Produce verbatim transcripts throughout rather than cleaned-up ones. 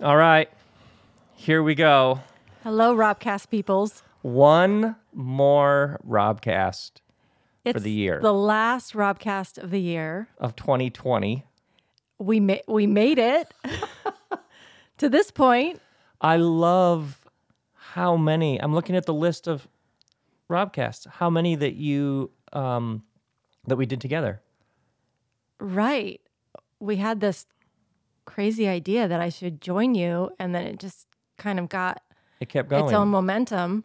All right, here we go. Hello, Robcast peoples. One more Robcast it's for the year. The last Robcast of the year of twenty twenty. We ma- we made it to this point. I love how many. I'm looking at the list of Robcasts. How many that you um, that we did together? Right. We had this crazy idea that I should join you, and then it just kind of got it kept going. Its own momentum.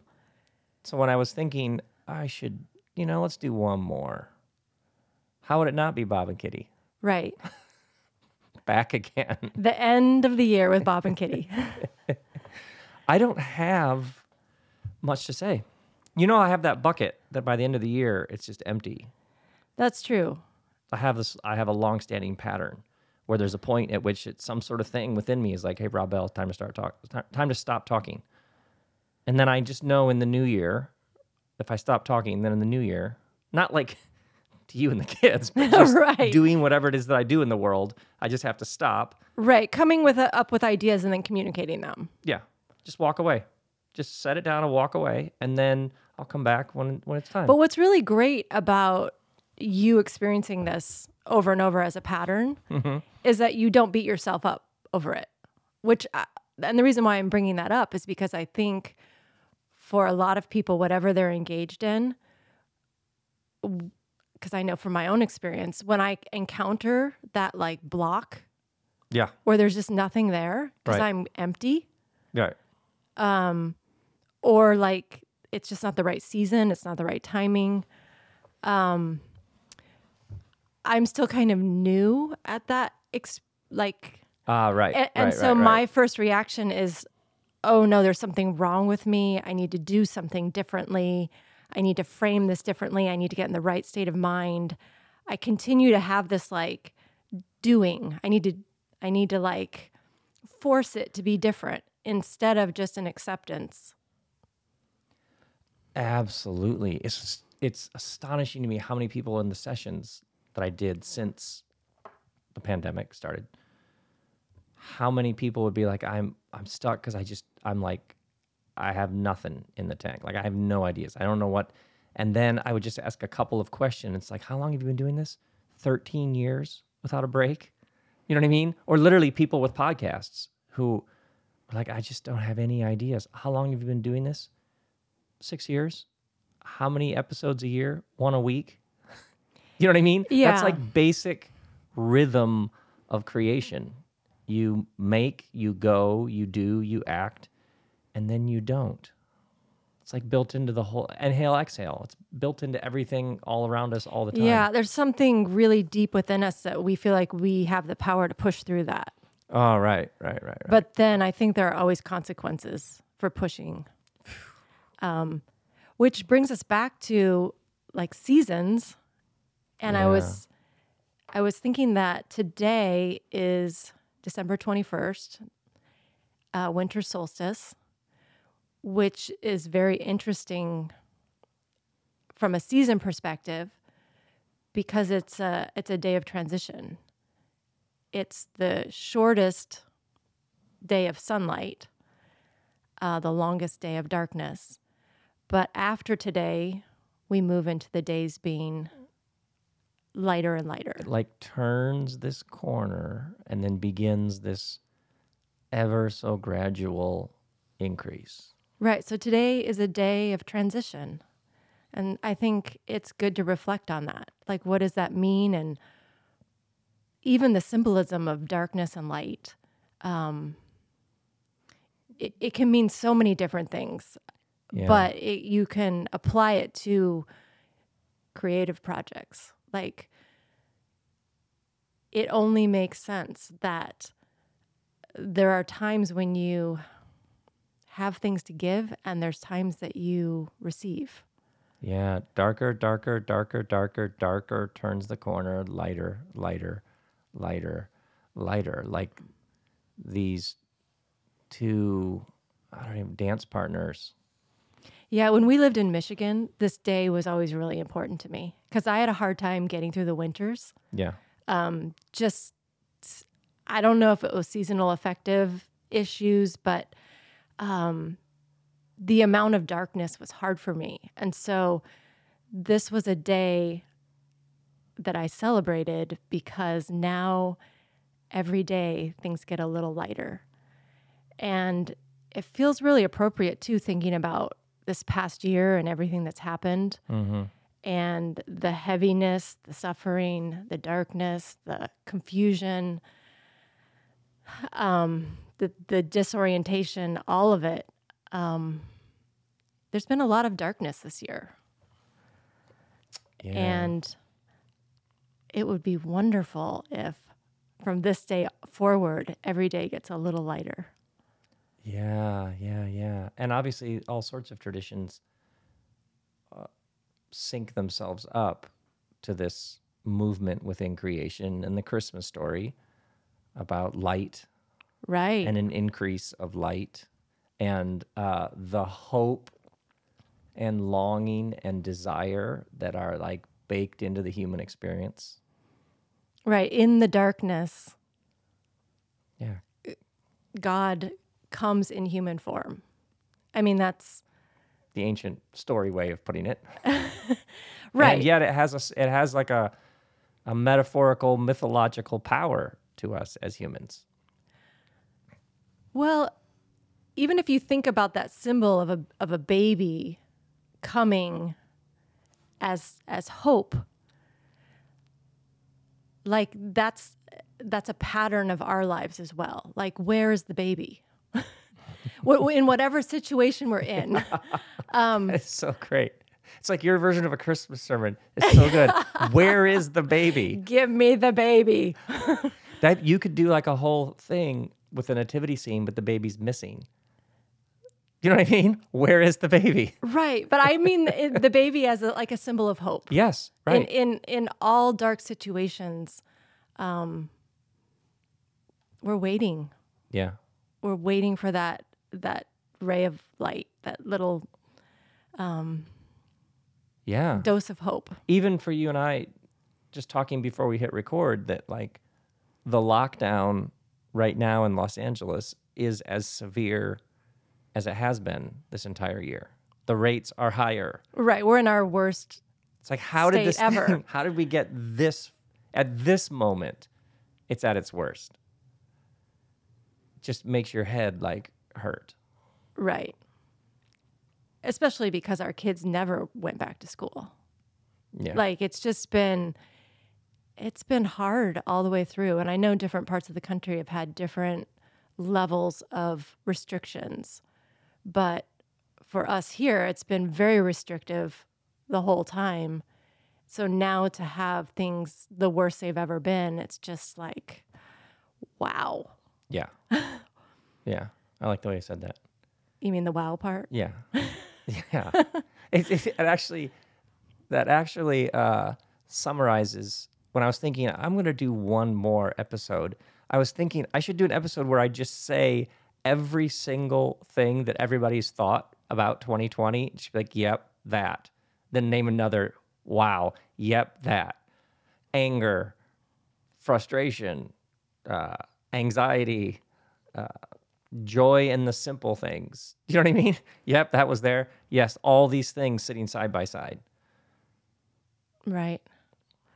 So when I was thinking, I should, you know, let's do one more. How would it not be Bob and Kitty? Right. Back again. The end of the year with Bob and Kitty. I don't have much to say. You know, I have that bucket that by the end of the year, it's just empty. That's true. I have this. I have a long-standing pattern where there's a point at which it's some sort of thing within me is like, "Hey, Rob Bell, time to start talk. Time to stop talking." And then I just know in the new year, if I stop talking, then in the new year, not like to you and the kids, but just right. doing whatever it is that I do in the world, I just have to stop. Right, coming with a, up with ideas and then communicating them. Yeah, just walk away. Just set it down and walk away, and then I'll come back when when it's time. But what's really great about you experiencing this over and over as a pattern mm-hmm. is that you don't beat yourself up over it, which, I, and the reason why I'm bringing that up is because I think for a lot of people, whatever they're engaged in, because I know from my own experience, when I encounter that like block, yeah, where there's just nothing there because right. I'm empty, right, um, or like it's just not the right season, it's not the right timing, um. I'm still kind of new at that, ex- like, ah, right. And, and right, so right, right. my first reaction is, oh no, there's something wrong with me. I need to do something differently. I need to frame this differently. I need to get in the right state of mind. I continue to have this like doing. I need to, I need to like force it to be different instead of just an acceptance. Absolutely, it's it's astonishing to me how many people in the sessions that I did since the pandemic started, how many people would be like, I'm I'm stuck because I just, I'm like, I have nothing in the tank. Like, I have no ideas. I don't know what. And then I would just ask a couple of questions. It's like, how long have you been doing this? thirteen years without a break? You know what I mean? Or literally people with podcasts who are like, I just don't have any ideas. How long have you been doing this? Six years? How many episodes a year? One a week? You know what I mean? Yeah. That's like basic rhythm of creation. You make, you go, you do, you act, and then you don't. It's like built into the whole, inhale, exhale. It's built into everything all around us all the time. Yeah, there's something really deep within us that we feel like we have the power to push through that. Oh, right, right, right, right. But then I think there are always consequences for pushing. Um, which brings us back to like seasons. And yeah. I was I was thinking that today is December twenty-first, uh, winter solstice, which is very interesting from a season perspective because it's a, it's a day of transition. It's the shortest day of sunlight, uh, the longest day of darkness. But after today, we move into the days being lighter and lighter. It like turns this corner and then begins this ever so gradual increase. Right. So today is a day of transition. And I think it's good to reflect on that. Like, what does that mean? And even the symbolism of darkness and light, um, it, it can mean so many different things, yeah. but it, you can apply it to creative projects. Like, it only makes sense that there are times when you have things to give and there's times that you receive. Yeah, darker, darker, darker, darker, darker, turns the corner, lighter, lighter, lighter, lighter. Like these two, I don't even, dance partners. Yeah, when we lived in Michigan, this day was always really important to me because I had a hard time getting through the winters. Yeah. Um, just, I don't know if it was seasonal affective issues, but um, the amount of darkness was hard for me. And so this was a day that I celebrated because now every day things get a little lighter. And it feels really appropriate too, thinking about this past year and everything that's happened, mm-hmm. and the heaviness, the suffering, the darkness, the confusion, um, the, the disorientation, all of it. Um, there's been a lot of darkness this year. Yeah. And it would be wonderful if from this day forward, every day gets a little lighter. Yeah, yeah, yeah. And obviously all sorts of traditions uh, sync themselves up to this movement within creation and the Christmas story about light. Right. And an increase of light and uh, the hope and longing and desire that are like baked into the human experience. Right. In the darkness. Yeah. God comes in human form. I mean, that's the ancient story way of putting it. Right. And yet it has a, it has like a, a metaphorical, mythological power to us as humans. Well, even if you think about that symbol of a, of a baby coming as, as hope, like that's, that's a pattern of our lives as well. Like, where is the baby? In whatever situation we're in. Um, it's so great. It's like your version of a Christmas sermon. It's so good. Where is the baby? Give me the baby. That you could do like a whole thing with a nativity scene, but the baby's missing. You know what I mean? Where is the baby? Right. But I mean the, the baby as a, like a symbol of hope. Yes, right. In in, in all dark situations, um, we're waiting. Yeah. We're waiting for that that ray of light, that little um, yeah, dose of hope. Even for you and I, just talking before we hit record, that like the lockdown right now in Los Angeles is as severe as it has been this entire year. The rates are higher. Right, we're in our worst. It's like how state did this ever? Thing, how did we get this at this moment? It's at its worst. Just makes your head like hurt. Right. Especially because our kids never went back to school. Yeah. Like it's just been, it's been hard all the way through. And I know different parts of the country have had different levels of restrictions, but for us here, it's been very restrictive the whole time. So now to have things the worst they've ever been, it's just like, wow. Yeah. Yeah. I like the way you said that. You mean the wow part? Yeah. Yeah. it, it, it actually, that actually uh, summarizes when I was thinking, I'm going to do one more episode. I was thinking I should do an episode where I just say every single thing that everybody's thought about twenty twenty. Just be like, yep, that. Then name another, wow, yep, that. Anger, frustration, uh, anxiety, uh, joy in the simple things. You know what I mean? Yep, that was there. Yes, all these things sitting side by side. Right.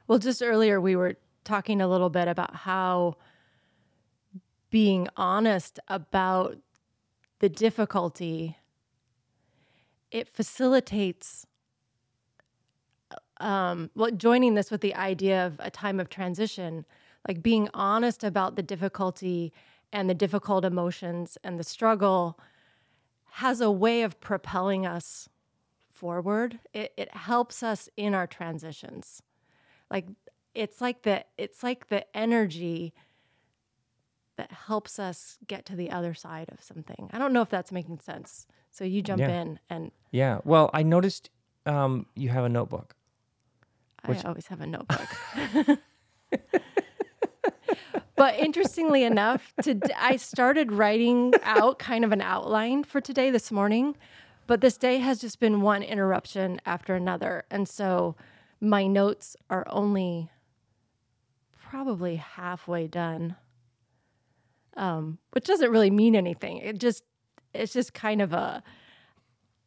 Well, just earlier we were talking a little bit about how being honest about the difficulty, it facilitates, um, well, joining this with the idea of a time of transition. Like being honest about the difficulty and the difficult emotions and the struggle has a way of propelling us forward. It, it helps us in our transitions. Like it's like the it's like the energy that helps us get to the other side of something. I don't know if that's making sense. So you jump yeah. in and yeah. Well, I noticed um, you have a notebook. Which... I always have a notebook. But interestingly enough, to, I started writing out kind of an outline for today this morning, but this day has just been one interruption after another. And so my notes are only probably halfway done. um, which doesn't really mean anything. It just, it's just kind of a,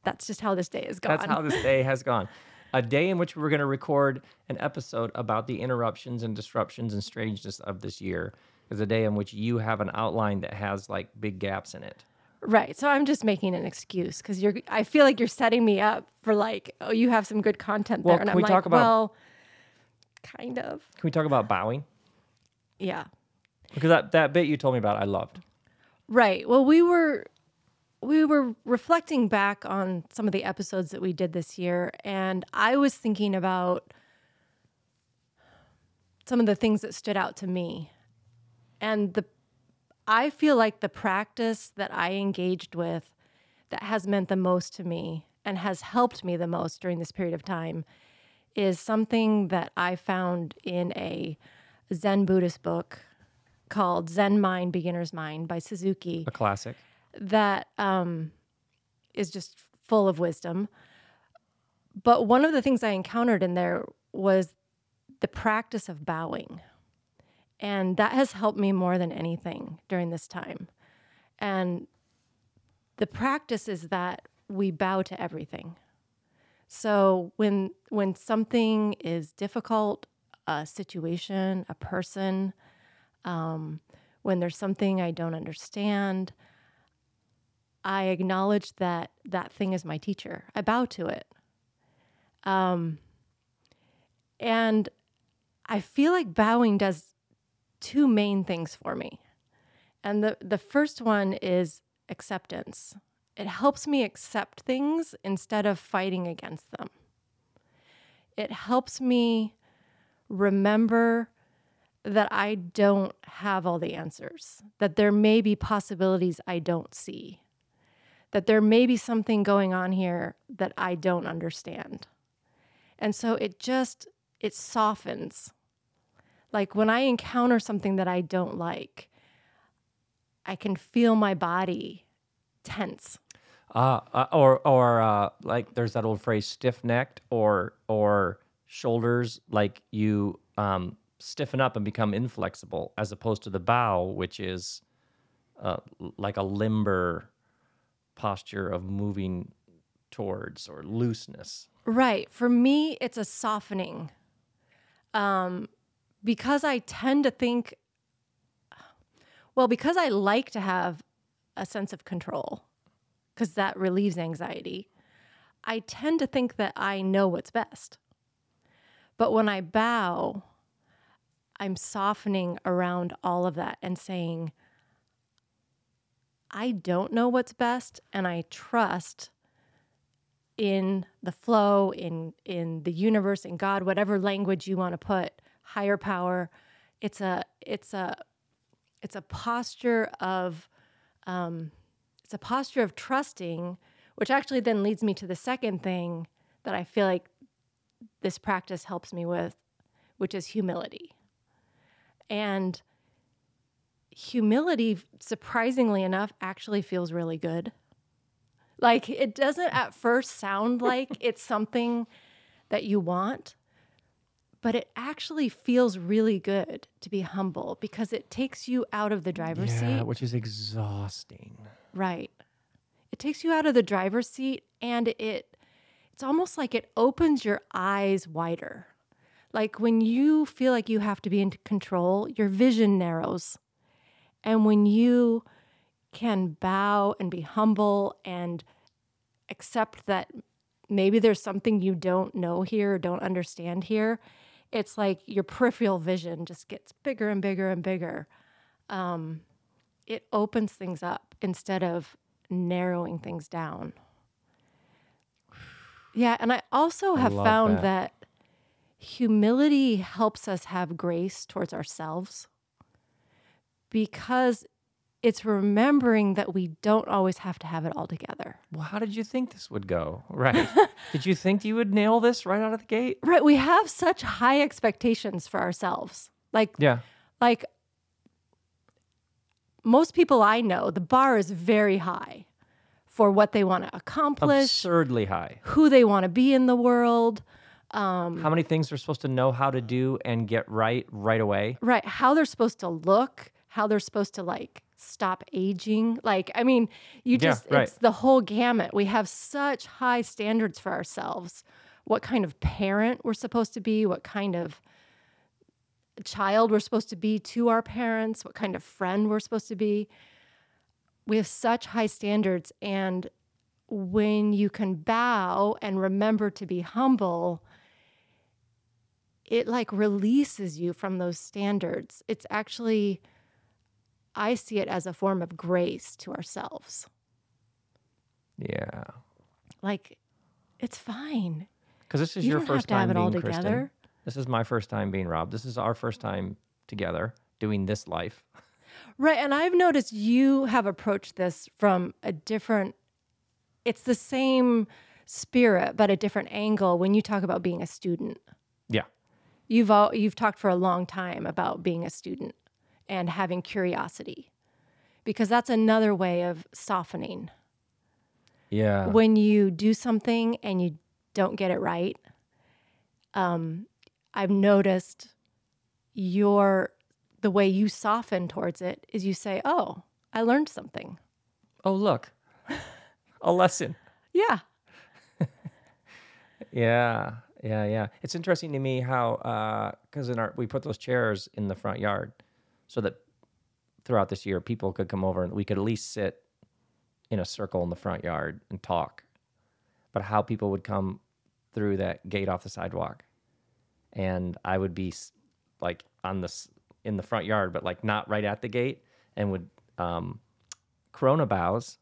that's just how this day is gone. That's how this day has gone. A day in which we were going to record an episode about the interruptions and disruptions and strangeness of this year is a day in which you have an outline that has like big gaps in it. Right. So I'm just making an excuse because you're, I feel like you're setting me up for like, oh, you have some good content well, there. And can I'm we like, talk about, well, kind of. Can we talk about bowing? Yeah. Because that, that bit you told me about, I loved. Right. Well, we were... We were reflecting back on some of the episodes that we did this year, and I was thinking about some of the things that stood out to me. And the, I feel like the practice that I engaged with that has meant the most to me and has helped me the most during this period of time is something that I found in a Zen Buddhist book called Zen Mind, Beginner's Mind by Suzuki. A classic. That um, is just full of wisdom. But one of the things I encountered in there was the practice of bowing. And that has helped me more than anything during this time. And the practice is that we bow to everything. So when when something is difficult, a situation, a person, um, when there's something I don't understand, I acknowledge that that thing is my teacher. I bow to it. Um, and I feel like bowing does two main things for me. And the, the first one is acceptance. It helps me accept things instead of fighting against them. It helps me remember that I don't have all the answers, that there may be possibilities I don't see, that there may be something going on here that I don't understand. And so it just, it softens. Like when I encounter something that I don't like, I can feel my body tense. Uh, uh, or or uh, like there's that old phrase, stiff-necked or or shoulders, like you um, stiffen up and become inflexible, as opposed to the bow, which is uh, like a limber posture of moving towards or looseness. Right. For me, it's a softening. Um, because I tend to think, well, because I like to have a sense of control, because that relieves anxiety, I tend to think that I know what's best. But when I bow, I'm softening around all of that and saying, I don't know what's best, and I trust in the flow, in in the universe, in God, whatever language you want to put, higher power. It's a it's a it's a posture of um, it's a posture of trusting, which actually then leads me to the second thing that I feel like this practice helps me with, which is humility. And humility, surprisingly enough, actually feels really good. Like, it doesn't at first sound like it's something that you want, but it actually feels really good to be humble because it takes you out of the driver's yeah, seat. Yeah, which is exhausting. Right. It takes you out of the driver's seat, and it it's almost like it opens your eyes wider. Like, when you feel like you have to be in control, your vision narrows. And when you can bow and be humble and accept that maybe there's something you don't know here or don't understand here, it's like your peripheral vision just gets bigger and bigger and bigger. Um, it opens things up instead of narrowing things down. Yeah, and I also have I found that. that humility helps us have grace towards ourselves, because it's remembering that we don't always have to have it all together. Well, how did you think this would go? Right. Did you think you would nail this right out of the gate? Right. We have such high expectations for ourselves. Like, yeah. like most people I know, the bar is very high for what they want to accomplish. Absurdly high. Who they want to be in the world. Um, how many things they're supposed to know how to do and get right right away. Right. How they're supposed to look. How they're supposed to like stop aging. Like, I mean, you just, yeah, right. It's the whole gamut. We have such high standards for ourselves, what kind of parent we're supposed to be, what kind of child we're supposed to be to our parents, what kind of friend we're supposed to be. We have such high standards. And when you can bow and remember to be humble, it like releases you from those standards. It's actually, I see it as a form of grace to ourselves. Yeah. Like, it's fine. Because this is you your first time being Kristen. You don't have to have it all together. This is my first time being Rob. This is our first time together doing this life. Right, and I've noticed you have approached this from a different, it's the same spirit, but a different angle when you talk about being a student. Yeah. You've all, you've talked for a long time about being a student and having curiosity, because that's another way of softening. Yeah. When you do something and you don't get it right, um, I've noticed your the way you soften towards it is you say, oh, I learned something. Oh, look, a lesson. Yeah. Yeah. Yeah, yeah. It's interesting to me how, because uh, in our we put those chairs in the front yard so that throughout this year people could come over and we could at least sit in a circle in the front yard and talk. But how people would come through that gate off the sidewalk, and I would be like on this in the front yard, but like not right at the gate, and would um, Corona bows.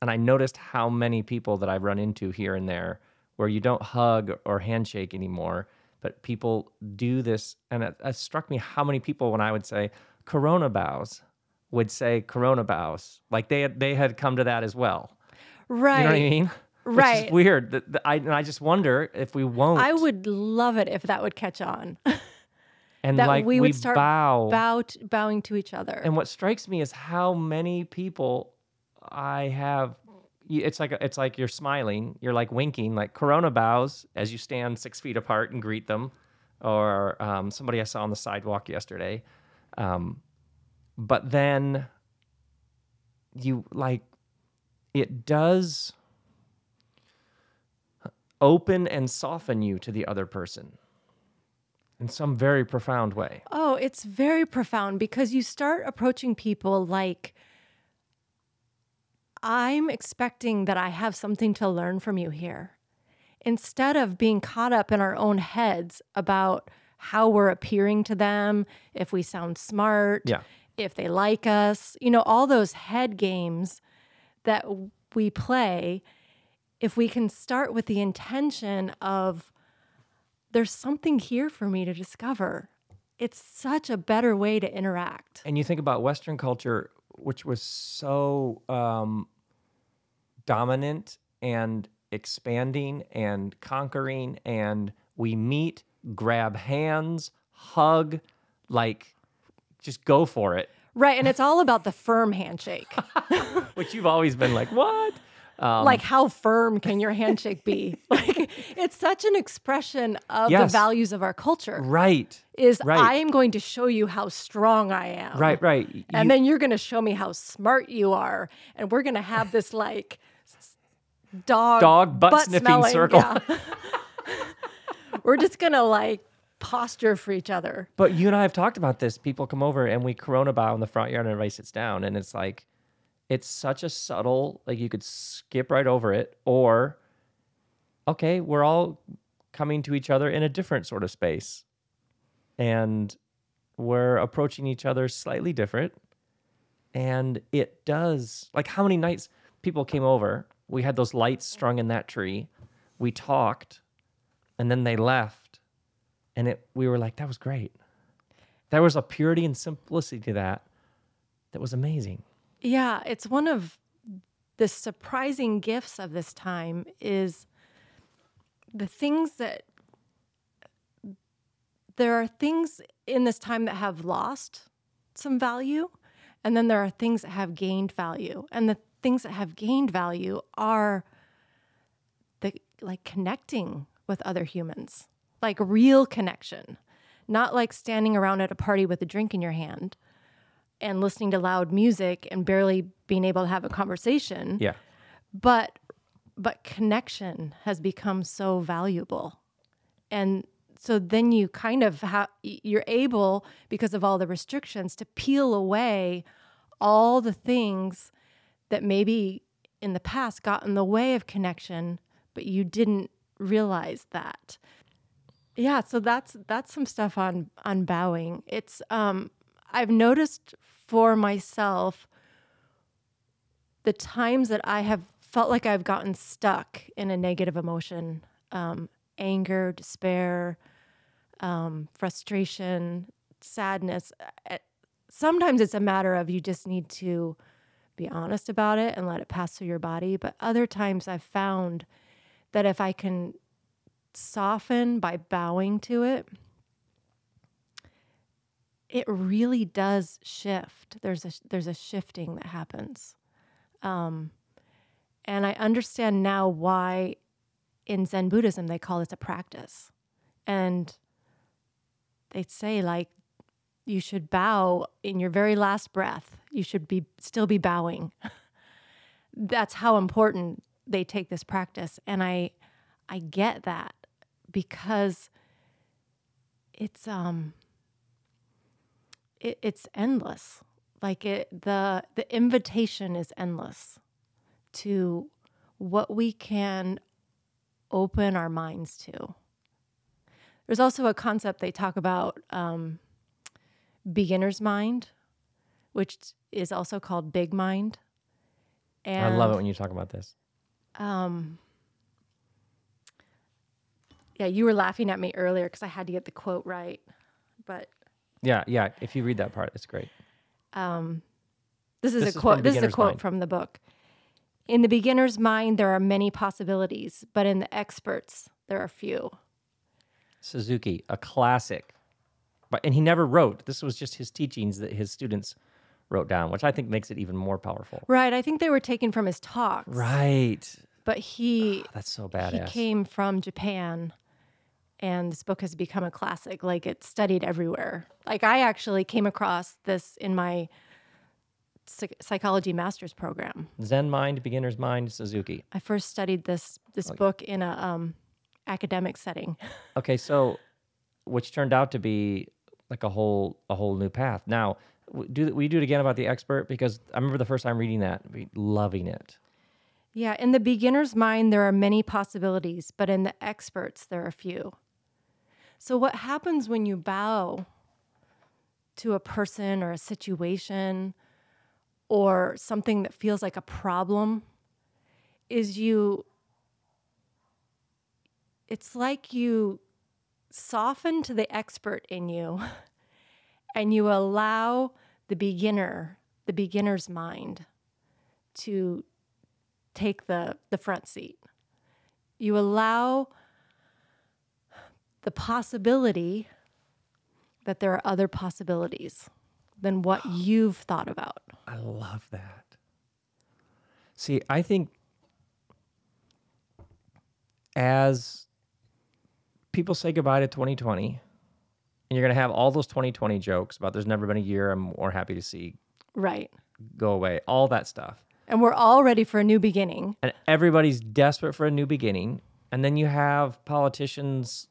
And I noticed how many people that I've run into here and there, where you don't hug or handshake anymore, but people do this. And it, it struck me how many people, when I would say Corona bows, would say Corona bows. Like they had, they had come to that as well. Right. You know what I mean? Right. Which is weird. The, the, I, and I just wonder if we won't. I would love it if that would catch on. And that like we, would we start bow. bow to, bowing to each other. And what strikes me is how many people I have... It's like it's like you're smiling, you're like winking, like Corona bows as you stand six feet apart and greet them, or um, somebody I saw on the sidewalk yesterday. Um, but then you like it does open and soften you to the other person in some very profound way. Oh, it's very profound because you start approaching people like, I'm expecting that I have something to learn from you here, instead of being caught up in our own heads about how we're appearing to them, if we sound smart, yeah. if they like us, you know, all those head games that we play. If we can start with the intention of there's something here for me to discover, it's such a better way to interact. And you think about Western culture, which was so um, dominant and expanding and conquering, and we meet, grab hands, hug, like just go for it. Right, and it's all about the firm handshake. Which you've always been like, what? Um, like how firm can your handshake be? Like it's such an expression of yes. the values of our culture. Right. Is right. I am going to show you how strong I am. Right, right. You, and then you're going to show me how smart you are. And we're going to have this like dog, dog butt, butt sniffing smelling. circle. Yeah. We're just going to like posture for each other. But you and I have talked about this. People come over and we Corona bow in the front yard and everybody sits down, and it's like, it's such a subtle, like you could skip right over it, or, okay, we're all coming to each other in a different sort of space, and we're approaching each other slightly different, and it does, like how many nights people came over, we had those lights strung in that tree, we talked, and then they left, and it we were like, that was great. There was a purity and simplicity to that that was amazing. Yeah, it's one of the surprising gifts of this time is the things that, there are things in this time that have lost some value, and then there are things that have gained value. And the things that have gained value are the like connecting with other humans, like real connection, not like standing around at a party with a drink in your hand and listening to loud music and barely being able to have a conversation. Yeah. But but connection has become so valuable. And so then you kind of ha- you're able, because of all the restrictions, to peel away all the things that maybe in the past got in the way of connection, but you didn't realize that. Yeah, so that's that's some stuff on on bowing. It's um, I've noticed for myself the times that I have felt like I've gotten stuck in a negative emotion, um, anger, despair, um, frustration, sadness. Sometimes it's a matter of you just need to be honest about it and let it pass through your body. But other times I've found that if I can soften by bowing to it, it really does shift. There's a, there's a shifting that happens. Um, and I understand now why in Zen Buddhism they call this a practice. And they say, like, you should bow in your very last breath. You should be still be bowing. That's how important they take this practice. And I I get that, because it's um it, it's endless. Like it, the the invitation is endless to what we can open our minds to. There's also a concept they talk about, um, beginner's mind, which is also called big mind. And I love it when you talk about this. Um, yeah, you were laughing at me earlier because I had to get the quote right, but yeah, yeah. If you read that part, it's great. Um, this is this a quote. This is a quote from the book. In the beginner's mind, there are many possibilities, but in the expert's, there are few. Suzuki, a classic, but and he never wrote. This was just his teachings that his students wrote down, which I think makes it even more powerful. Right. I think they were taken from his talks. Right. But he, oh, that's so badass. He came from Japan. And this book has become a classic. Like, it's studied everywhere. Like, I actually came across this in my psych- psychology master's program. Zen Mind, Beginner's Mind, Suzuki. I first studied this this okay. book in a um, academic setting. Okay, so which turned out to be like a whole a whole new path. Now, do will you do it again about the expert? Because I remember the first time reading that, loving it. Yeah, in the beginner's mind, there are many possibilities, but in the expert's, there are few. So what happens when you bow to a person or a situation or something that feels like a problem is you, it's like you soften to the expert in you and you allow the beginner, the beginner's mind to take the, the front seat. You allow the possibility that there are other possibilities than what you've thought about. I love that. See, I think as people say goodbye to twenty twenty, and you're going to have all those twenty twenty jokes about there's never been a year I'm more happy to see right go away, all that stuff. And we're all ready for a new beginning. And everybody's desperate for a new beginning. And then you have politicians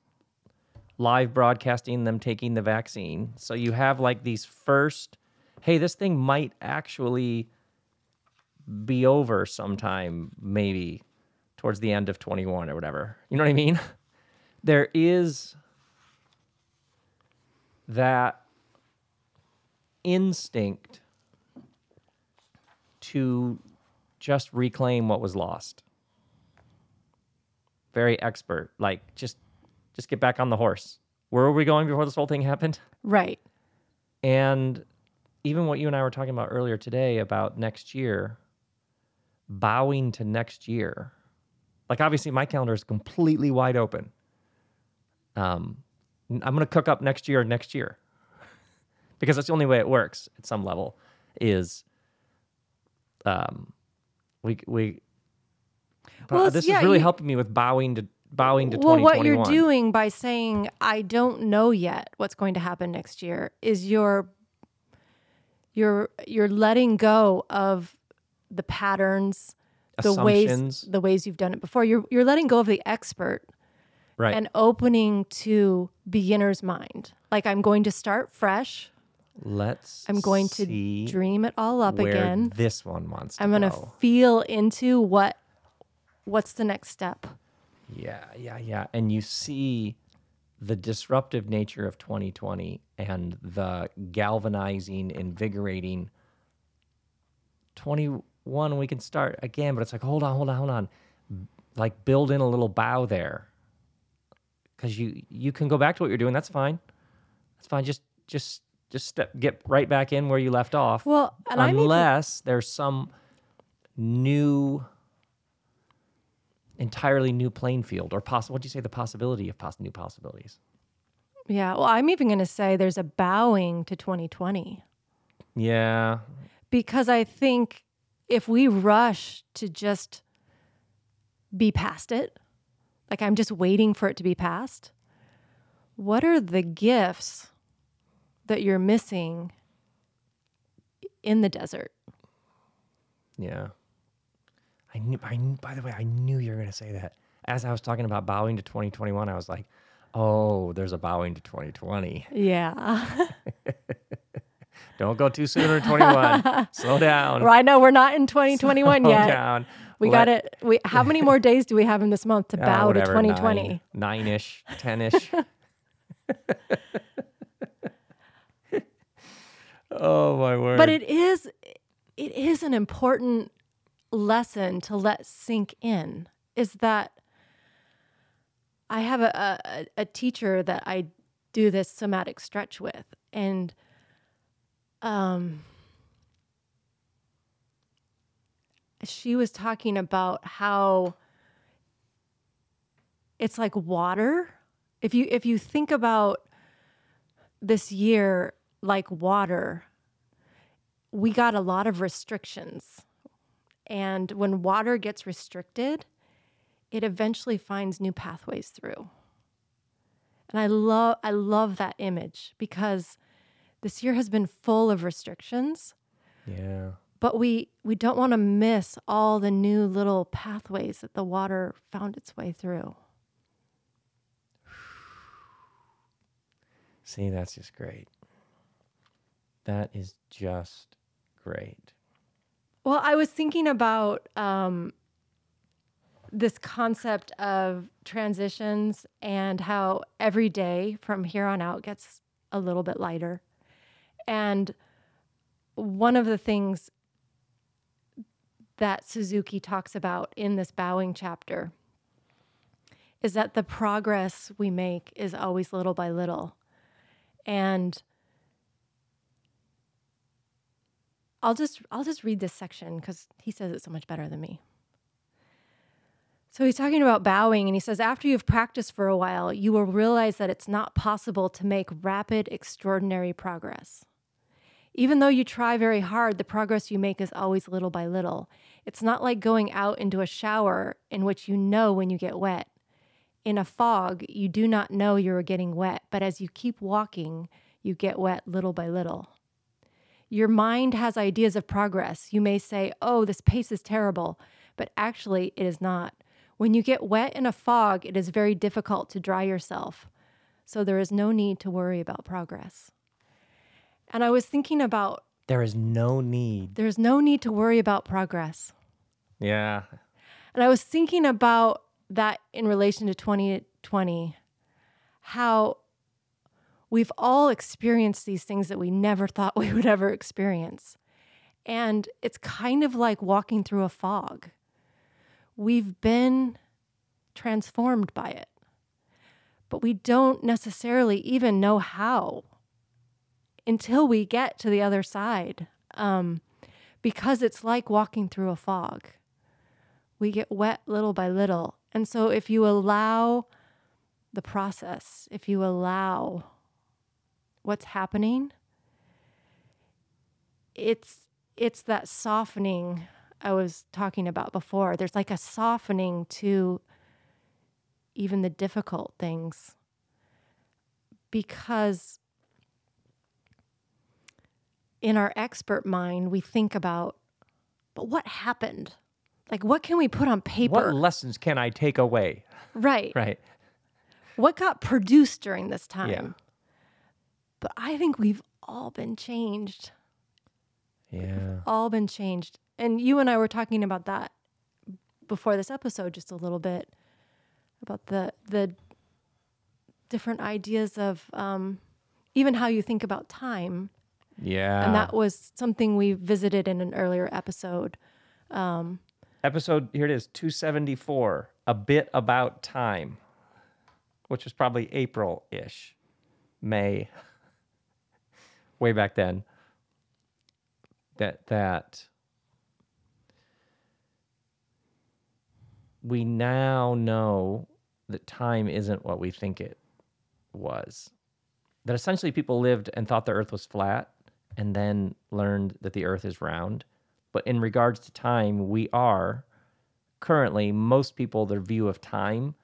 live broadcasting them taking the vaccine. So you have like these first, hey, this thing might actually be over sometime, maybe towards the end of twenty-one or whatever. You know what I mean? There is that instinct to just reclaim what was lost. Very expert. Like, just just get back on the horse. Where were we going before this whole thing happened? Right. And even what you and I were talking about earlier today about next year, bowing to next year. Like, obviously, my calendar is completely wide open. Um, I'm going to cook up next year next year. Because that's the only way it works at some level is... Um, we we. Well, this yeah, is really you, helping me with bowing to bowing to well, twenty twenty-one. Well, what you're doing by saying I don't know yet what's going to happen next year is you're You're you're letting go of the patterns, the ways the ways you've done it before. You're you're letting go of the expert, right? And opening to beginner's mind. Like, I'm going to start fresh. Let's. I'm going see to dream it all up where again. This one wants to I'm going to feel into what what's the next step. Yeah, yeah, yeah. And you see the disruptive nature of twenty twenty and the galvanizing, invigorating twenty-one, we can start again, but it's like, hold on, hold on, hold on. Like, build in a little bow there. Because you you can go back to what you're doing. That's fine. That's fine. Just just just step, get right back in where you left off. Well, and unless I mean, there's some new... entirely new playing field, or possible. What do you say? The possibility of poss- new possibilities. Yeah. Well, I'm even going to say there's a bowing to twenty twenty. Yeah. Because I think if we rush to just be past it, like I'm just waiting for it to be past, what are the gifts that you're missing in the desert? Yeah. I knew, I knew, by the way, I knew you were going to say that. As I was talking about bowing to twenty twenty-one, I was like, oh, there's a bowing to twenty twenty. Yeah. Don't go too soon in twenty-one. Slow down. Well, I know we're not in twenty twenty-one Slow yet. Slow down. We got it. We, how many more days do we have in this month to oh, bow whatever, to twenty twenty? Nine, nine-ish, ten-ish. Oh, my word. But it is, it is an important lesson to let sink in, is that I have a, a a teacher that I do this somatic stretch with, and um she was talking about how it's like water. If you if you think about this year like water, we got a lot of restrictions. And when water gets restricted, it eventually finds new pathways through. And I love I love that image, because this year has been full of restrictions. Yeah. But we, we don't want to miss all the new little pathways that the water found its way through. See, that's just great. That is just great. Well, I was thinking about um, this concept of transitions and how every day from here on out gets a little bit lighter. And one of the things that Suzuki talks about in this bowing chapter is that the progress we make is always little by little. And I'll just I'll just read this section because he says it so much better than me. So he's talking about bowing, and he says, after you've practiced for a while, you will realize that it's not possible to make rapid, extraordinary progress. Even though you try very hard, the progress you make is always little by little. It's not like going out into a shower in which you know when you get wet. In a fog, you do not know you are getting wet, but as you keep walking, you get wet little by little. Your mind has ideas of progress. You may say, oh, this pace is terrible, but actually it is not. When you get wet in a fog, it is very difficult to dry yourself. So there is no need to worry about progress. And I was thinking about... There is no need. There's no need to worry about progress. Yeah. And I was thinking about that in relation to twenty twenty, how... we've all experienced these things that we never thought we would ever experience. And it's kind of like walking through a fog. We've been transformed by it, but we don't necessarily even know how until we get to the other side. Um, because it's like walking through a fog. We get wet little by little. And so if you allow the process, if you allow... what's happening, it's it's that softening I was talking about before. There's like a softening to even the difficult things, because in our expert mind, we think about, but what happened? Like, what can we put on paper? What lessons can I take away? Right. Right. What got produced during this time? Yeah. But I think we've all been changed. Yeah. We've all been changed. And you and I were talking about that before this episode just a little bit, about the the different ideas of um, even how you think about time. Yeah. And that was something we visited in an earlier episode. Um, episode, here it is, two seventy-four, A Bit About Time, which was probably April-ish, May, way back then. That that we now know that time isn't what we think it was. That essentially people lived and thought the earth was flat and then learned that the earth is round. But in regards to time, we are currently, most people, their view of time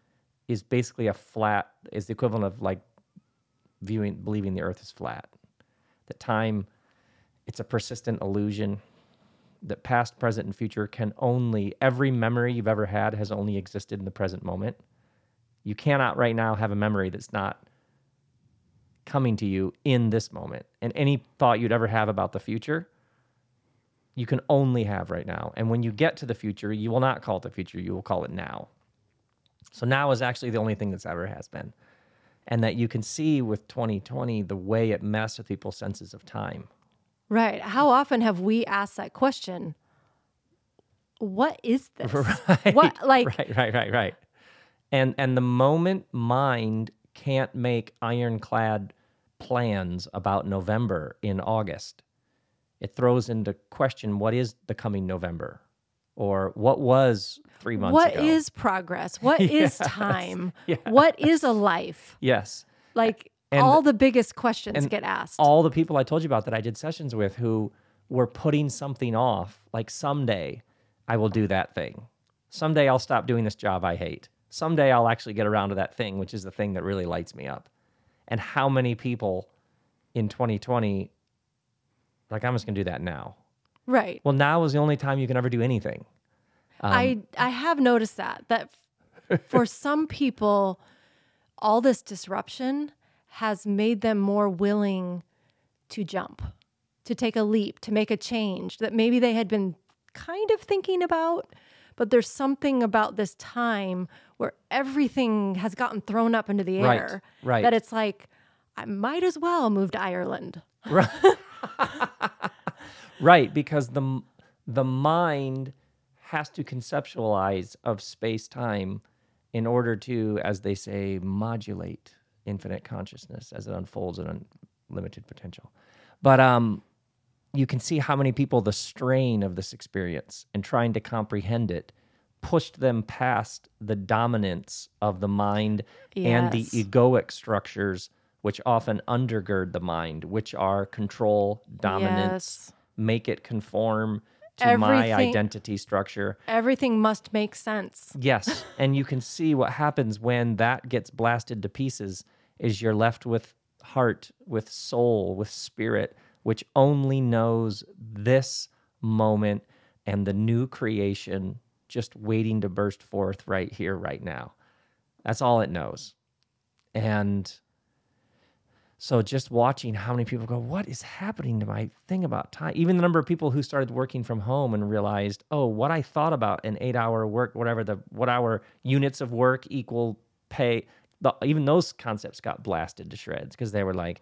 is basically a flat, is the equivalent of like viewing, believing the earth is flat. That time, it's a persistent illusion. That past, present, and future can only, every memory you've ever had has only existed in the present moment. You cannot right now have a memory that's not coming to you in this moment. And any thought you'd ever have about the future, you can only have right now. And when you get to the future, you will not call it the future, you will call it now. So now is actually the only thing that's ever has been. And that you can see with twenty twenty, the way it messed with people's senses of time. Right. How often have we asked that question? What is this? Right. What, like, right, right, right, right. And, and the moment mind can't make ironclad plans about November in August, it throws into question, what is the coming November? Or what was three months what ago? What is progress? What yes. is time? Yes. What is a life? Yes. Like and, all the biggest questions and get asked. All the people I told you about that I did sessions with who were putting something off, like someday I will do that thing. Someday I'll stop doing this job I hate. Someday I'll actually get around to that thing, which is the thing that really lights me up. And how many people in twenty twenty, like, I'm just going to do that now. Right. Well, now is the only time you can ever do anything. Um, I I have noticed that, that f- for some people, all this disruption has made them more willing to jump, to take a leap, to make a change that maybe they had been kind of thinking about, but there's something about this time where everything has gotten thrown up into the air. Right, right. That it's like, I might as well move to Ireland. Right. Right, because the the mind has to conceptualize of space-time in order to, as they say, modulate infinite consciousness as it unfolds in unlimited potential. But um, you can see how many people the strain of this experience and trying to comprehend it pushed them past the dominance of the mind yes. and the egoic structures which often undergird the mind, which are control, dominance, yes. make it conform to everything, my identity structure. Everything must make sense. Yes, and you can see what happens when that gets blasted to pieces is you're left with heart, with soul, with spirit, which only knows this moment and the new creation just waiting to burst forth right here, right now. That's all it knows. And so just watching how many people go, what is happening to my thing about time? Even the number of people who started working from home and realized, oh, what I thought about an eight-hour work, whatever the what hour units of work equal pay, the, even those concepts got blasted to shreds because they were like,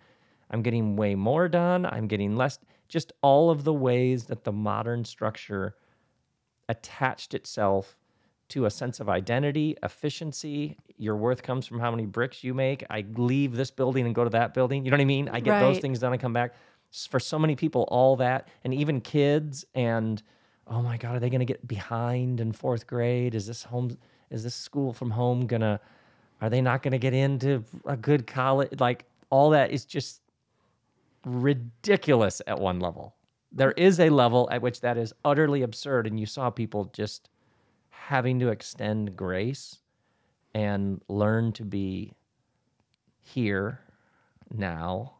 I'm getting way more done, I'm getting less, just all of the ways that the modern structure attached itself to a sense of identity, efficiency. Your worth comes from how many bricks you make. I leave this building and go to that building. You know what I mean? I get right. those things done and come back. For so many people, all that, and even kids, and oh my God, are they going to get behind in fourth grade? Is this home? Is this school from home gonna? Are they not going to get into a good college? Like all that is just ridiculous at one level. There is a level at which that is utterly absurd, and you saw people just having to extend grace and learn to be here now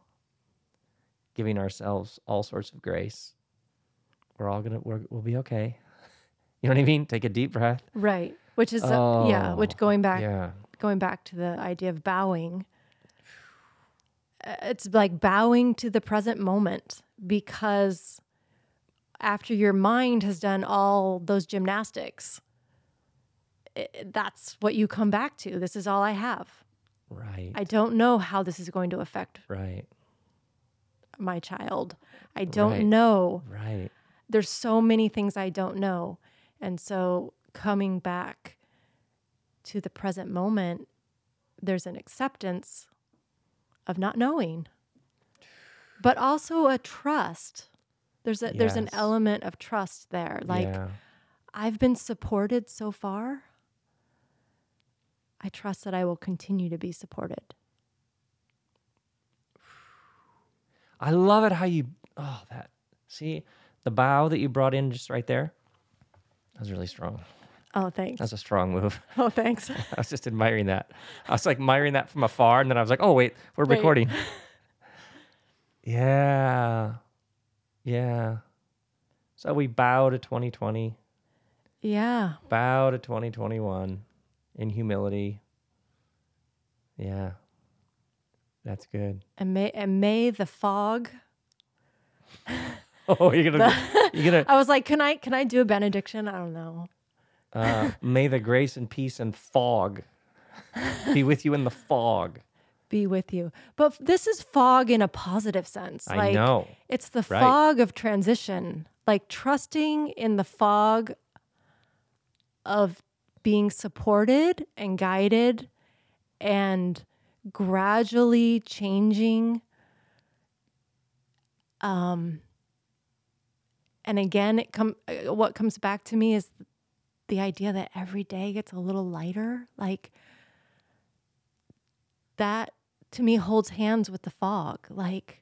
giving ourselves all sorts of grace. We're all gonna, we're, we'll be okay. You know what I mean? Take a deep breath. Right. Which is, oh, uh, yeah, which going back, yeah. going back to the idea of bowing, it's like bowing to the present moment, because after your mind has done all those gymnastics, it, that's what you come back to. This is all I have. Right. I don't know how this is going to affect right. my child. I don't right. know. Right. There's so many things I don't know. And so coming back to the present moment, there's an acceptance of not knowing, but also a trust. There's a, yes. there's an element of trust there. Like yeah. I've been supported so far. I trust that I will continue to be supported. I love it how you, oh, that, see, the bow that you brought in just right there, that was really strong. Oh, thanks. That's a strong move. Oh, thanks. I was just admiring that. I was like admiring that from afar, and then I was like, oh, wait, we're wait. recording. Yeah. Yeah. So we bow to twenty twenty. Yeah. Bow to twenty twenty-one in humility. Yeah. That's good. And may and may the fog. Oh, you're gonna, the, you're gonna. I was like, can I can I do a benediction? I don't know. Uh, may the grace and peace and fog be with you in the fog. Be with you, but this is fog in a positive sense. I like, know it's the right. fog of transition, like trusting in the fog of being supported and guided, and gradually changing. Um, and again, it come. What comes back to me is the idea that every day gets a little lighter. Like that, to me, holds hands with the fog. Like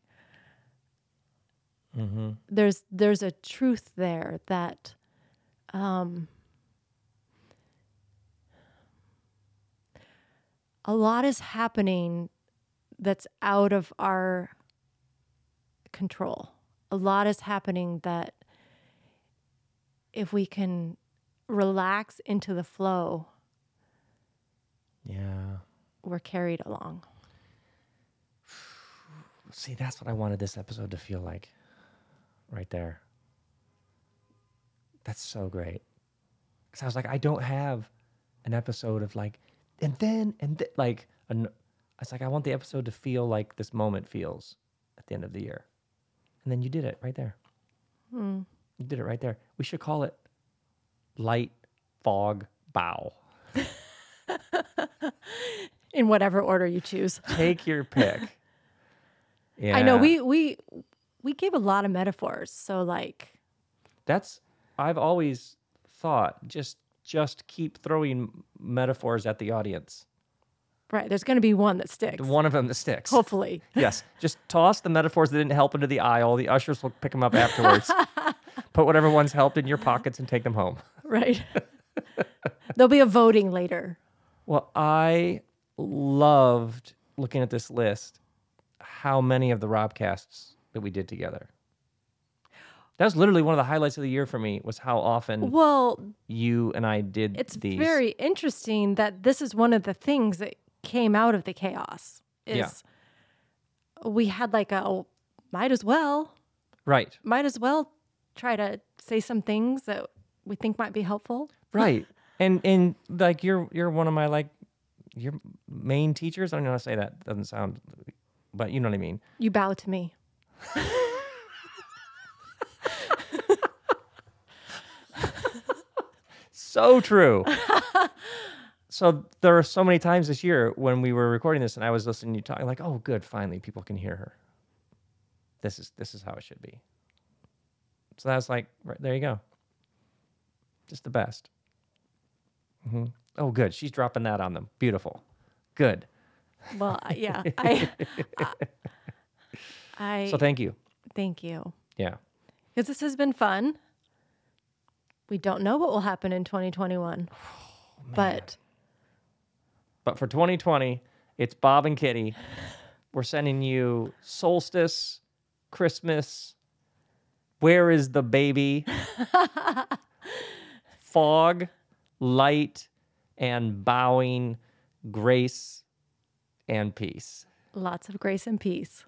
mm-hmm. there's there's a truth there that. Um, A lot is happening that's out of our control. A lot is happening that if we can relax into the flow, yeah, we're carried along. See, that's what I wanted this episode to feel like right there. That's so great. Because I was like, I don't have an episode of like, And then, and th- like, an, it's like, I want the episode to feel like this moment feels at the end of the year. And then you did it right there. Mm. You did it right there. We should call it Light Fog Bow. In whatever order you choose. Take your pick. Yeah. I know we, we, we gave a lot of metaphors. So like, that's, I've always thought just, Just keep throwing metaphors at the audience. Right. There's going to be one that sticks. One of them that sticks. Hopefully. Yes. Just toss the metaphors that didn't help into the aisle. The ushers will pick them up afterwards. Put whatever ones helped in your pockets and take them home. Right. There'll be a voting later. Well, I loved looking at this list, how many of the Robcasts that we did together. That was literally one of the highlights of the year for me, was how often well, you and I did it's these. It's very interesting that this is one of the things that came out of the chaos. Is yeah. We had like a, oh, might as well. Right. Might as well try to say some things that we think might be helpful. Right. and and like you're you're one of my like, your main teachers. I don't know how to say that. Doesn't sound, but you know what I mean. You bow to me. So true. So there are so many times this year when we were recording this and I was listening to you talk, like, oh, good, finally people can hear her. This is this is how it should be. So that's like, right, there you go. Just the best. Mm-hmm. Oh, good. She's dropping that on them. Beautiful. Good. Well, yeah. I, I, I. So thank you. Thank you. Yeah. Because this has been fun. We don't know what will happen in twenty twenty-one, oh, but... But for twenty twenty, it's Bob and Kitty. We're sending you solstice, Christmas, Where Is the Baby, Fog, Light, and Bowing, Grace, and Peace. Lots of grace and peace.